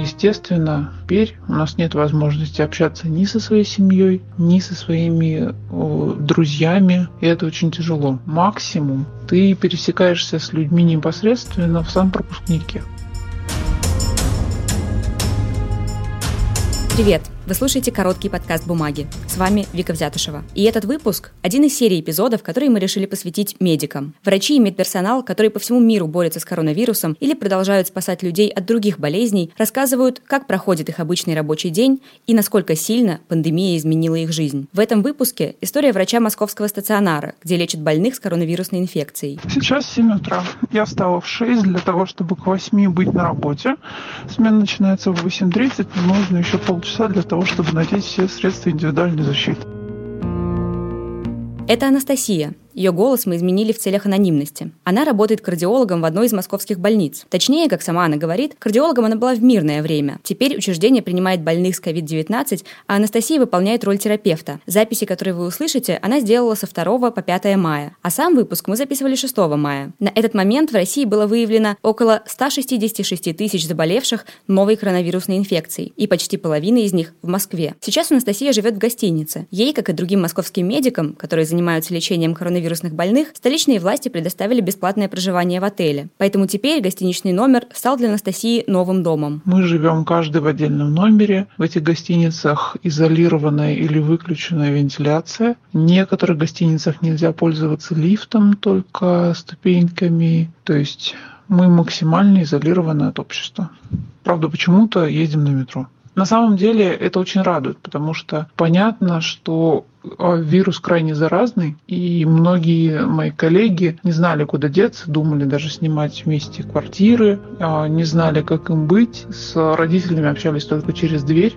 Естественно, теперь у нас нет возможности общаться ни со своей семьей, ни со своими друзьями, и это очень тяжело. Максимум ты пересекаешься с людьми непосредственно в санпропускнике. Привет! Вы слушаете короткий подкаст «Бумаги». С вами Вика Взятошева. И этот выпуск – один из серии эпизодов, которые мы решили посвятить медикам. Врачи и медперсонал, которые по всему миру борются с коронавирусом или продолжают спасать людей от других болезней, рассказывают, как проходит их обычный рабочий день и насколько сильно пандемия изменила их жизнь. В этом выпуске история врача московского стационара, где лечат больных с коронавирусной инфекцией. Сейчас 7 утра. Я встала в 6 для того, чтобы к 8 быть на работе. Смена начинается в 8:30, нужно еще полчаса для того, чтобы надеть все средства индивидуальной защиты. Это Анастасия. Ее голос мы изменили в целях анонимности. Она работает кардиологом в одной из московских больниц. Точнее, как сама она говорит, кардиологом она была в мирное время. Теперь учреждение принимает больных с COVID-19, а Анастасия выполняет роль терапевта. Записи, которые вы услышите, она сделала со 2 по 5 мая. А сам выпуск мы записывали 6 мая. На этот момент в России было выявлено около 166 тысяч заболевших новой коронавирусной инфекцией. И почти половина из них в Москве. Сейчас Анастасия живет в гостинице. Ей, как и другим московским медикам, которые занимаются лечением коронавирусных больных, столичные власти предоставили бесплатное проживание в отеле. Поэтому теперь гостиничный номер стал для Анастасии новым домом. Мы живем каждый в отдельном номере. В этих гостиницах изолированная или выключенная вентиляция. В некоторых гостиницах нельзя пользоваться лифтом, только ступеньками. То есть мы максимально изолированы от общества. Правда, почему-то ездим на метро. На самом деле это очень радует, потому что понятно, что вирус крайне заразный, и многие мои коллеги не знали, куда деться, думали даже снимать вместе квартиры, не знали, как им быть, с родителями общались только через дверь.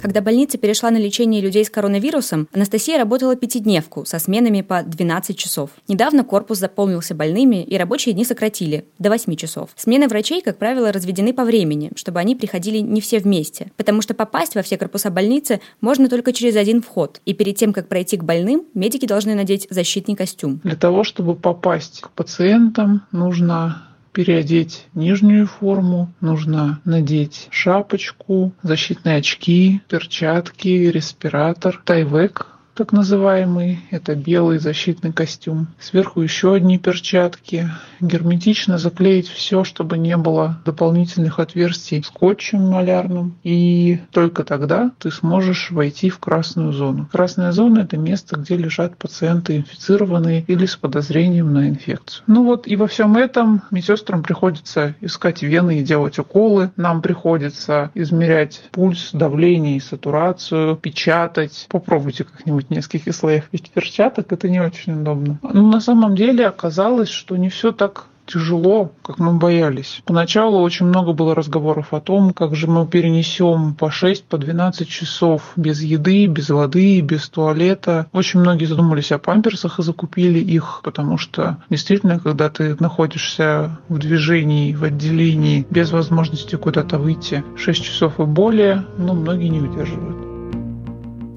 Когда больница перешла на лечение людей с коронавирусом, Анастасия работала пятидневку со сменами по 12 часов. Недавно корпус заполнился больными, и рабочие дни сократили до 8 часов. Смены врачей, как правило, разведены по времени, чтобы они приходили не все вместе, потому что попасть во все корпуса больницы можно только через один вход. И перед тем, как пройти к больным, медики должны надеть защитный костюм. Для того, чтобы попасть к пациентам, нужно переодеть нижнюю форму, нужно надеть шапочку, защитные очки, перчатки, респиратор, тайвек, так называемый, это белый защитный костюм. Сверху еще одни перчатки. Герметично заклеить все, чтобы не было дополнительных отверстий скотчем малярным. И только тогда ты сможешь войти в красную зону. Красная зона – это место, где лежат пациенты инфицированные или с подозрением на инфекцию. Ну вот и во всем этом медсестрам приходится искать вены и делать уколы. Нам приходится измерять пульс, давление и сатурацию, печатать. Попробуйте как-нибудь нескольких слоев перчаток, это не очень удобно. Но на самом деле оказалось, что не все так тяжело, как мы боялись. Поначалу очень много было разговоров о том, как же мы перенесем по 6, по 12 часов без еды, без воды, без туалета. Очень многие задумались о памперсах и закупили их, потому что действительно, когда ты находишься в движении, в отделении, без возможности куда-то выйти, 6 часов и более, многие не выдерживают.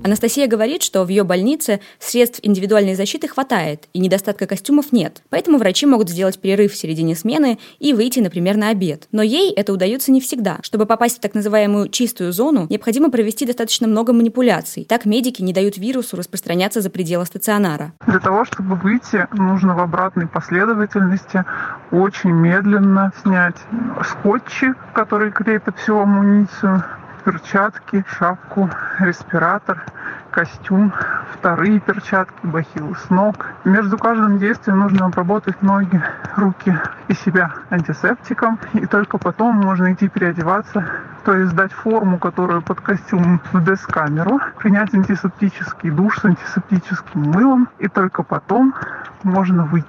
Анастасия говорит, что в ее больнице средств индивидуальной защиты хватает, и недостатка костюмов нет. Поэтому врачи могут сделать перерыв в середине смены и выйти, например, на обед. Но ей это удается не всегда. Чтобы попасть в так называемую чистую зону, необходимо провести достаточно много манипуляций. Так медики не дают вирусу распространяться за пределы стационара. Для того, чтобы выйти, нужно в обратной последовательности очень медленно снять скотчи, которые крепят всю амуницию, перчатки, шапку, респиратор, костюм, вторые перчатки, бахилы с ног. Между каждым действием нужно обработать ноги, руки и себя антисептиком. И только потом можно идти переодеваться, то есть сдать форму, которую под костюм, в дескамеру, принять антисептический душ с антисептическим мылом. И только потом можно выйти.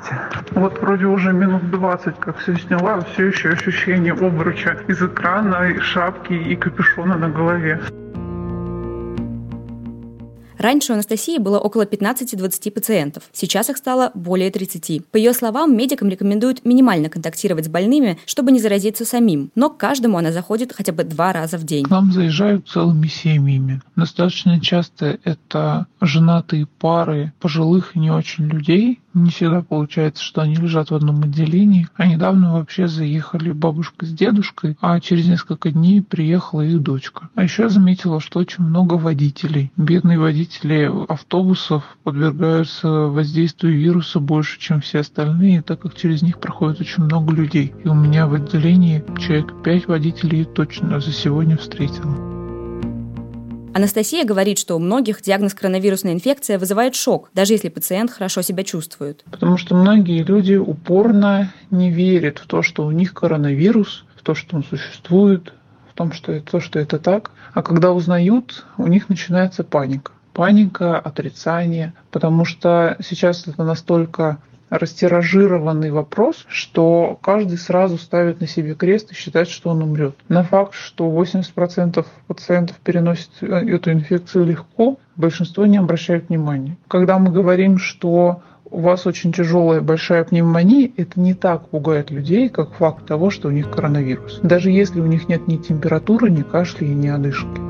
Вот вроде уже минут 20, как все сняла, все еще ощущение обруча из экрана, шапки и капюшона на голове. Раньше у Анастасии было около 15-20 пациентов, сейчас их стало более 30. По ее словам, медикам рекомендуют минимально контактировать с больными, чтобы не заразиться самим, но к каждому она заходит хотя бы 2 раза в день. К нам заезжают целыми семьями. Достаточно часто это женатые пары пожилых и не очень людей, Не всегда получается, что они лежат в одном отделении. А недавно вообще заехали бабушка с дедушкой, а через несколько дней приехала их дочка. А еще я заметила, что очень много водителей. Бедные водители автобусов подвергаются воздействию вируса больше, чем все остальные, так как через них проходит очень много людей. И у меня в отделении человек 5 водителей точно за сегодня встретила. Анастасия говорит, что у многих диагноз коронавирусная инфекция вызывает шок, даже если пациент хорошо себя чувствует. Потому что многие люди упорно не верят в то, что у них коронавирус, в то, что он существует, в том, что это так. А когда узнают, у них начинается паника. Паника, отрицание. Потому что сейчас это настолько растиражированный вопрос, что каждый сразу ставит на себе крест и считает, что он умрет. На факт, что 80% пациентов переносят эту инфекцию легко, большинство не обращают внимания. Когда мы говорим, что у вас очень тяжелая большая пневмония, это не так пугает людей, как факт того, что у них коронавирус. Даже если у них нет ни температуры, ни кашля и ни одышки.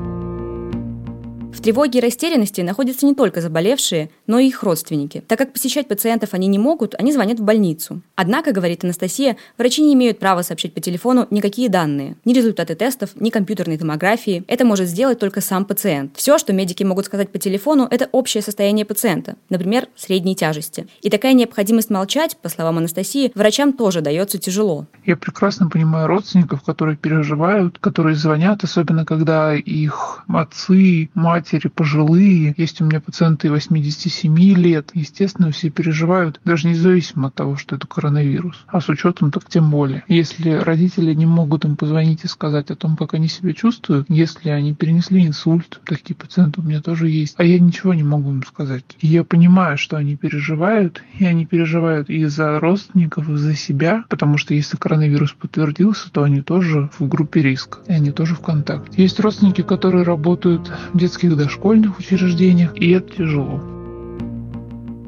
В тревоге и растерянности находятся не только заболевшие, но и их родственники. Так как посещать пациентов они не могут, они звонят в больницу. Однако, говорит Анастасия, врачи не имеют права сообщать по телефону никакие данные. Ни результаты тестов, ни компьютерной томографии. Это может сделать только сам пациент. Все, что медики могут сказать по телефону, это общее состояние пациента, например, средней тяжести. И такая необходимость молчать, по словам Анастасии, врачам тоже дается тяжело. Я прекрасно понимаю родственников, которые переживают, которые звонят, особенно когда их отцы, мать, пожилые. Есть у меня пациенты 87 лет. Естественно, все переживают, даже независимо от того, что это коронавирус. А с учетом так тем более. Если родители не могут им позвонить и сказать о том, как они себя чувствуют, если они перенесли инсульт, такие пациенты у меня тоже есть, а я ничего не могу им сказать. И я понимаю, что они переживают, и они переживают и за родственников, и за себя, потому что если коронавирус подтвердился, то они тоже в группе риска, и они тоже в контакте. Есть родственники, которые работают в детских дошкольных учреждениях, и это тяжело.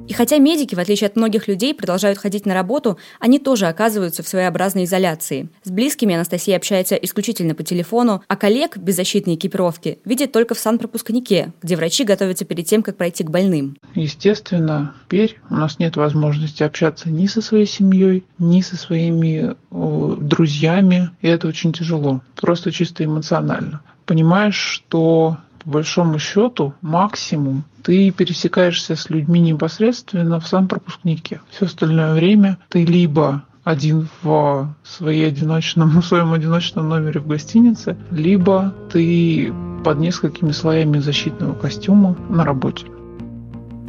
И хотя медики, в отличие от многих людей, продолжают ходить на работу, они тоже оказываются в своеобразной изоляции. С близкими Анастасия общается исключительно по телефону, а коллег без защитной экипировки видит только в санпропускнике, где врачи готовятся перед тем, как пройти к больным. Естественно, теперь у нас нет возможности общаться ни со своей семьей, ни со своими друзьями, и это очень тяжело, просто чисто эмоционально. Понимаешь, что по большому счету, максимум ты пересекаешься с людьми непосредственно в санпропускнике. Все остальное время ты либо один в своем одиночном номере в гостинице, либо ты под несколькими слоями защитного костюма на работе.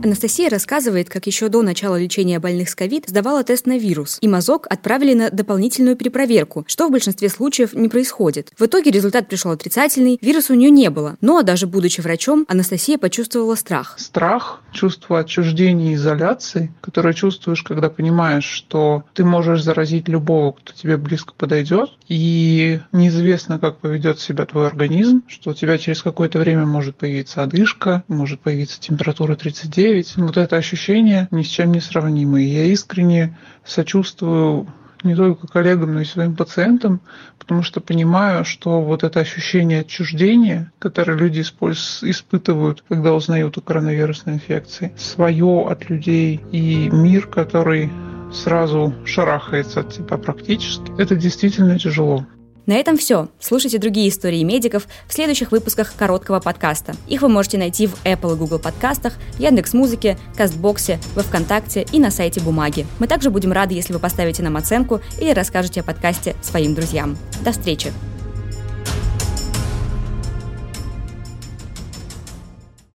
Анастасия рассказывает, как еще до начала лечения больных с ковид сдавала тест на вирус, и мазок отправили на дополнительную перепроверку, что в большинстве случаев не происходит. В итоге результат пришел отрицательный, вируса у нее не было. Но даже будучи врачом, Анастасия почувствовала страх. Страх, чувство отчуждения и изоляции, которое чувствуешь, когда понимаешь, что ты можешь заразить любого, кто тебе близко подойдет, и неизвестно, как поведет себя твой организм, что у тебя через какое-то время может появиться одышка, может появиться температура 39, вот это ощущение ни с чем не сравнимое. Я искренне сочувствую не только коллегам, но и своим пациентам, потому что понимаю, что вот это ощущение отчуждения, которое люди испытывают, когда узнают о коронавирусной инфекции, свое от людей и мир, который сразу шарахается от тебя практически, это действительно тяжело. На этом все. Слушайте другие истории медиков в следующих выпусках короткого подкаста. Их вы можете найти в Apple и Google подкастах, Яндекс.Музыке, Кастбоксе, во Вконтакте и на сайте Бумаги. Мы также будем рады, если вы поставите нам оценку или расскажете о подкасте своим друзьям. До встречи!